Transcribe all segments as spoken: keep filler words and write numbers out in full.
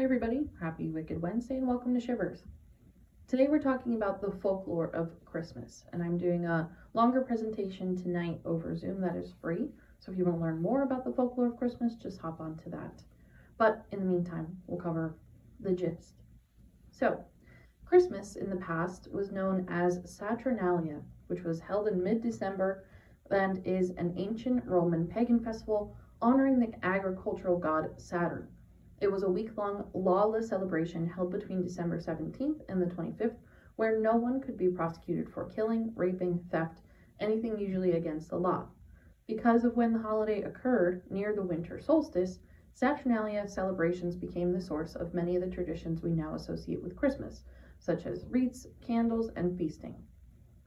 Hi everybody, happy Wicked Wednesday and welcome to Shivers. Today we're talking about the folklore of Christmas, and I'm doing a longer presentation tonight over Zoom that is free, so if you want to learn more about the folklore of Christmas, just hop on to that. But in the meantime, we'll cover the gist. So, Christmas in the past was known as Saturnalia, which was held in mid-December and is an ancient Roman pagan festival honoring the agricultural god Saturn. It was a week-long lawless celebration held between December seventeenth and the twenty-fifth, where no one could be prosecuted for killing, raping, theft, anything usually against the law. Because of when the holiday occurred near the winter solstice, Saturnalia celebrations became the source of many of the traditions we now associate with Christmas, such as wreaths, candles, and feasting.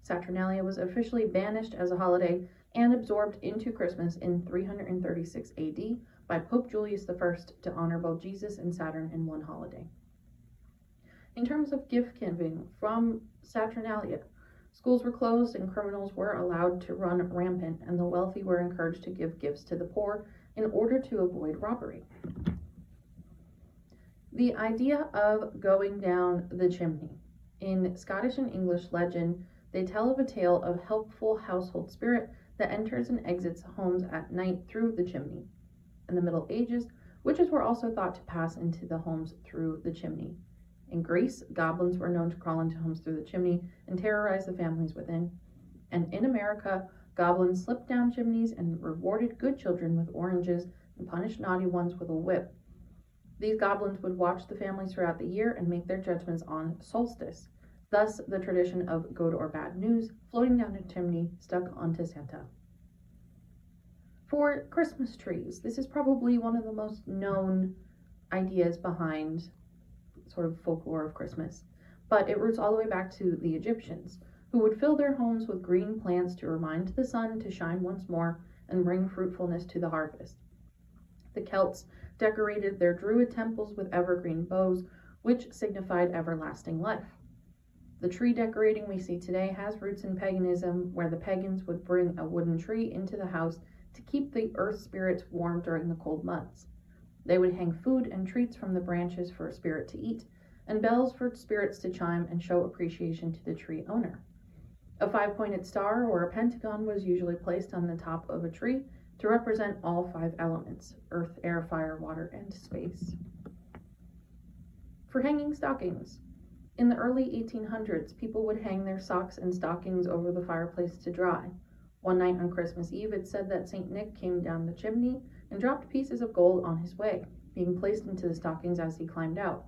Saturnalia was officially banished as a holiday and absorbed into Christmas in three hundred thirty-six A D by Pope Julius the First to honor both Jesus and Saturn in one holiday. In terms of gift giving from Saturnalia, schools were closed and criminals were allowed to run rampant, and the wealthy were encouraged to give gifts to the poor in order to avoid robbery. The idea of going down the chimney. In Scottish and English legend, they tell of a tale of helpful household spirit that enters and exits homes at night through the chimney. In the Middle Ages, witches were also thought to pass into the homes through the chimney. In Greece, goblins were known to crawl into homes through the chimney and terrorize the families within. And in America, goblins slipped down chimneys and rewarded good children with oranges and punished naughty ones with a whip. These goblins would watch the families throughout the year and make their judgments on solstice. Thus, the tradition of good or bad news floating down a chimney stuck onto Santa. For Christmas trees, this is probably one of the most known ideas behind sort of folklore of Christmas, but it roots all the way back to the Egyptians, who would fill their homes with green plants to remind the sun to shine once more and bring fruitfulness to the harvest. The Celts decorated their Druid temples with evergreen boughs, which signified everlasting life. The tree decorating we see today has roots in paganism, where the pagans would bring a wooden tree into the house to keep the earth spirits warm during the cold months. They would hang food and treats from the branches for a spirit to eat, and bells for spirits to chime and show appreciation to the tree owner. A five-pointed star or a pentagon was usually placed on the top of a tree to represent all five elements: earth, air, fire, water, and space. For hanging stockings. In the early eighteen hundreds, people would hang their socks and stockings over the fireplace to dry. One night on Christmas Eve, it's said that Saint Nick came down the chimney and dropped pieces of gold on his way, being placed into the stockings as he climbed out.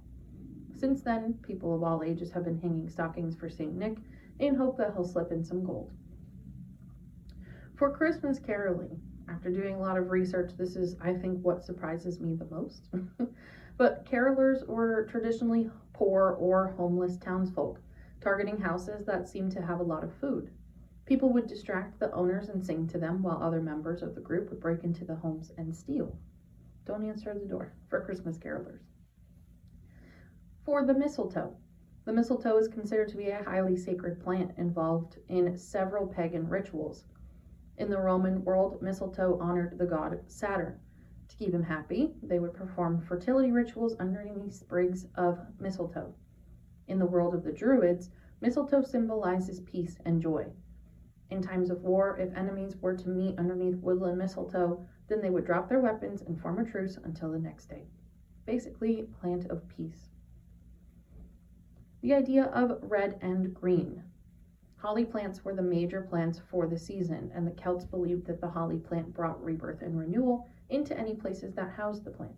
Since then, people of all ages have been hanging stockings for Saint Nick in hope that he'll slip in some gold. For Christmas caroling, after doing a lot of research, this is, I think, what surprises me the most. But carolers were traditionally poor or homeless townsfolk, targeting houses that seemed to have a lot of food. People would distract the owners and sing to them, while other members of the group would break into the homes and steal. Don't answer the door for Christmas carolers. For the mistletoe. The mistletoe is considered to be a highly sacred plant involved in several pagan rituals. In the Roman world, mistletoe honored the god Saturn. To keep him happy, they would perform fertility rituals underneath sprigs of mistletoe. In the world of the Druids, mistletoe symbolizes peace and joy. In times of war, if enemies were to meet underneath woodland mistletoe, then they would drop their weapons and form a truce until the next day. Basically, plant of peace. The idea of red and green. Holly plants were the major plants for the season, and the Celts believed that the holly plant brought rebirth and renewal into any places that housed the plant.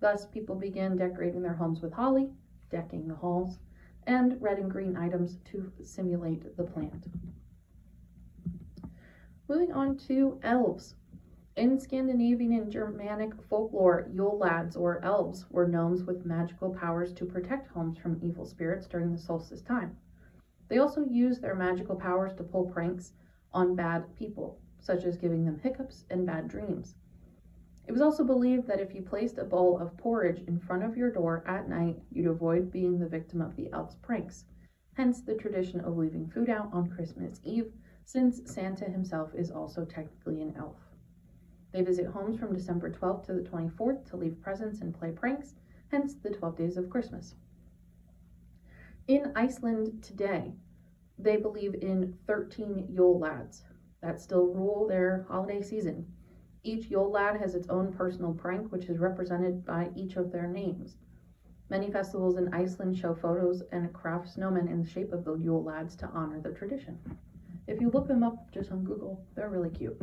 Thus, people began decorating their homes with holly, decking the halls, and red and green items to simulate the plant. Moving on to elves. In Scandinavian and Germanic folklore, Yule Lads or elves were gnomes with magical powers to protect homes from evil spirits during the solstice time. They also used their magical powers to pull pranks on bad people, such as giving them hiccups and bad dreams. It was also believed that if you placed a bowl of porridge in front of your door at night, you'd avoid being the victim of the elves' pranks, hence the tradition of leaving food out on Christmas Eve, since Santa himself is also technically an elf. They visit homes from December twelfth to the twenty-fourth to leave presents and play pranks, hence the twelve days of Christmas. In Iceland today, they believe in thirteen Yule Lads that still rule their holiday season. Each Yule Lad has its own personal prank, which is represented by each of their names. Many festivals in Iceland show photos and craft snowmen in the shape of the Yule Lads to honor the tradition. If you look them up just on Google, they're really cute.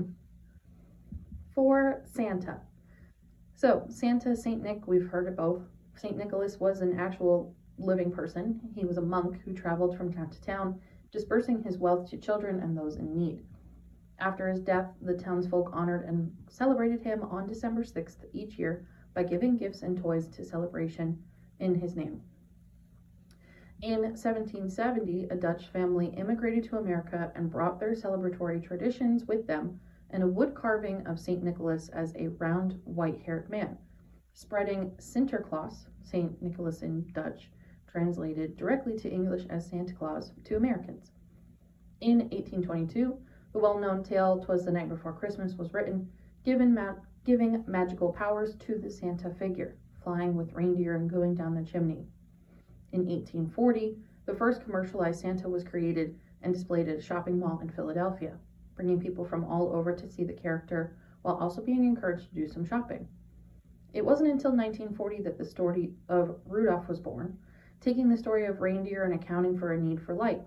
For Santa. So, Santa, Saint Nick, we've heard of both. Saint Nicholas was an actual living person. He was a monk who traveled from town to town, dispersing his wealth to children and those in need. After his death, the townsfolk honored and celebrated him on December sixth each year by giving gifts and toys to celebration in his name. In seventeen seventy, a Dutch family immigrated to America and brought their celebratory traditions with them and a wood carving of Saint Nicholas as a round, white-haired man, spreading Sinterklaas, Saint Nicholas in Dutch, translated directly to English as Santa Claus, to Americans. In eighteen twenty-two, the well-known tale, "'Twas the Night Before Christmas," was written, giving, ma giving magical powers to the Santa figure, flying with reindeer and going down the chimney. In eighteen forty, the first commercialized Santa was created and displayed at a shopping mall in Philadelphia, bringing people from all over to see the character while also being encouraged to do some shopping. It wasn't until nineteen forty that the story of Rudolph was born, taking the story of reindeer and accounting for a need for light.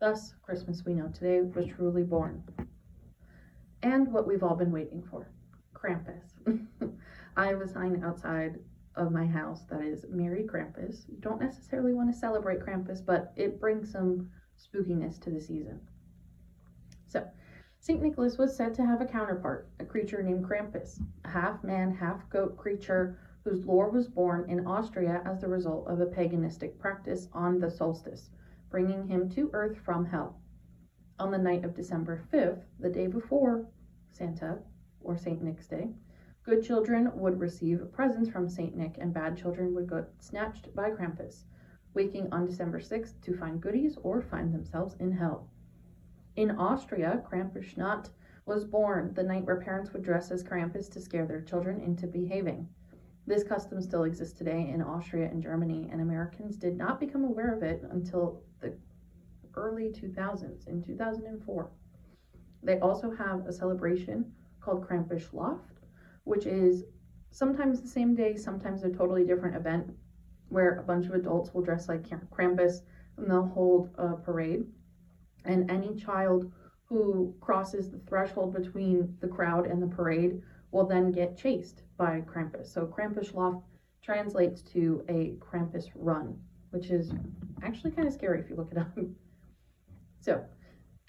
Thus, Christmas we know today was truly born. And what we've all been waiting for, Krampus. I have a sign outside of my house that is "Merry Krampus." You don't necessarily want to celebrate Krampus, but it brings some spookiness to the season. So, Saint Nicholas was said to have a counterpart, a creature named Krampus, a half-man, half-goat creature whose lore was born in Austria as the result of a paganistic practice on the solstice, bringing him to earth from hell. On the night of December fifth, the day before Santa, or Saint Nick's Day, good children would receive presents from Saint Nick and bad children would get snatched by Krampus, waking on December sixth to find goodies or find themselves in hell. In Austria, Krampusnacht was born, the night where parents would dress as Krampus to scare their children into behaving. This custom still exists today in Austria and Germany, and Americans did not become aware of it until the early two thousands, in two thousand four. They also have a celebration called Krampuslauf, which is sometimes the same day, sometimes a totally different event, where a bunch of adults will dress like Krampus and they'll hold a parade. And any child who crosses the threshold between the crowd and the parade will then get chased by Krampus. So Krampuslauf translates to a Krampus run, which is actually kind of scary if you look it up. So,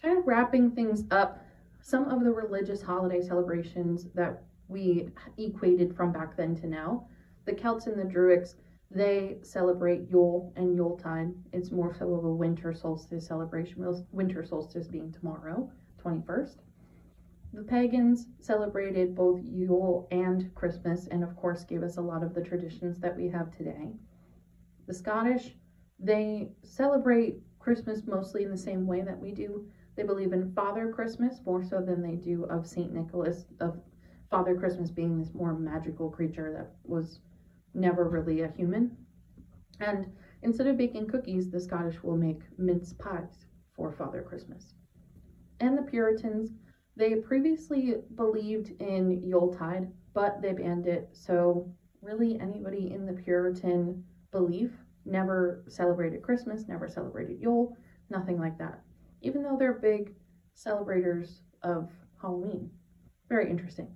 kind of wrapping things up, some of the religious holiday celebrations that we equated from back then to now. The Celts and the Druids, they celebrate Yule and Yuletide. It's more so of a winter solstice celebration, winter solstice being tomorrow, twenty-first. The pagans celebrated both Yule and Christmas, and of course gave us a lot of the traditions that we have today. The Scottish, they celebrate Christmas mostly in the same way that we do. They believe in Father Christmas more so than they do of Saint Nicholas, of Father Christmas being this more magical creature that was never really a human. And instead of baking cookies, the Scottish will make mince pies for Father Christmas. And the Puritans, they previously believed in Yuletide, but they banned it, so really anybody in the Puritan belief never celebrated Christmas, never celebrated Yule, nothing like that, even though they're big celebrators of Halloween. Very interesting.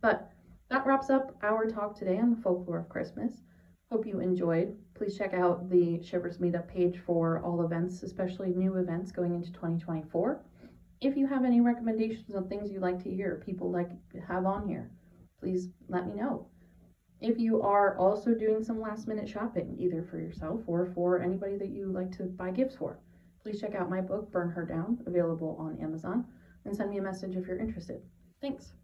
But that wraps up our talk today on the folklore of Christmas. Hope you enjoyed. Please check out the Shivers Meetup page for all events, especially new events going into twenty twenty-four. If you have any recommendations on things you'd like to hear, people like to have on here, please let me know. If you are also doing some last minute shopping, either for yourself or for anybody that you like to buy gifts for, please check out my book, Burn Her Down, available on Amazon, and send me a message if you're interested. Thanks.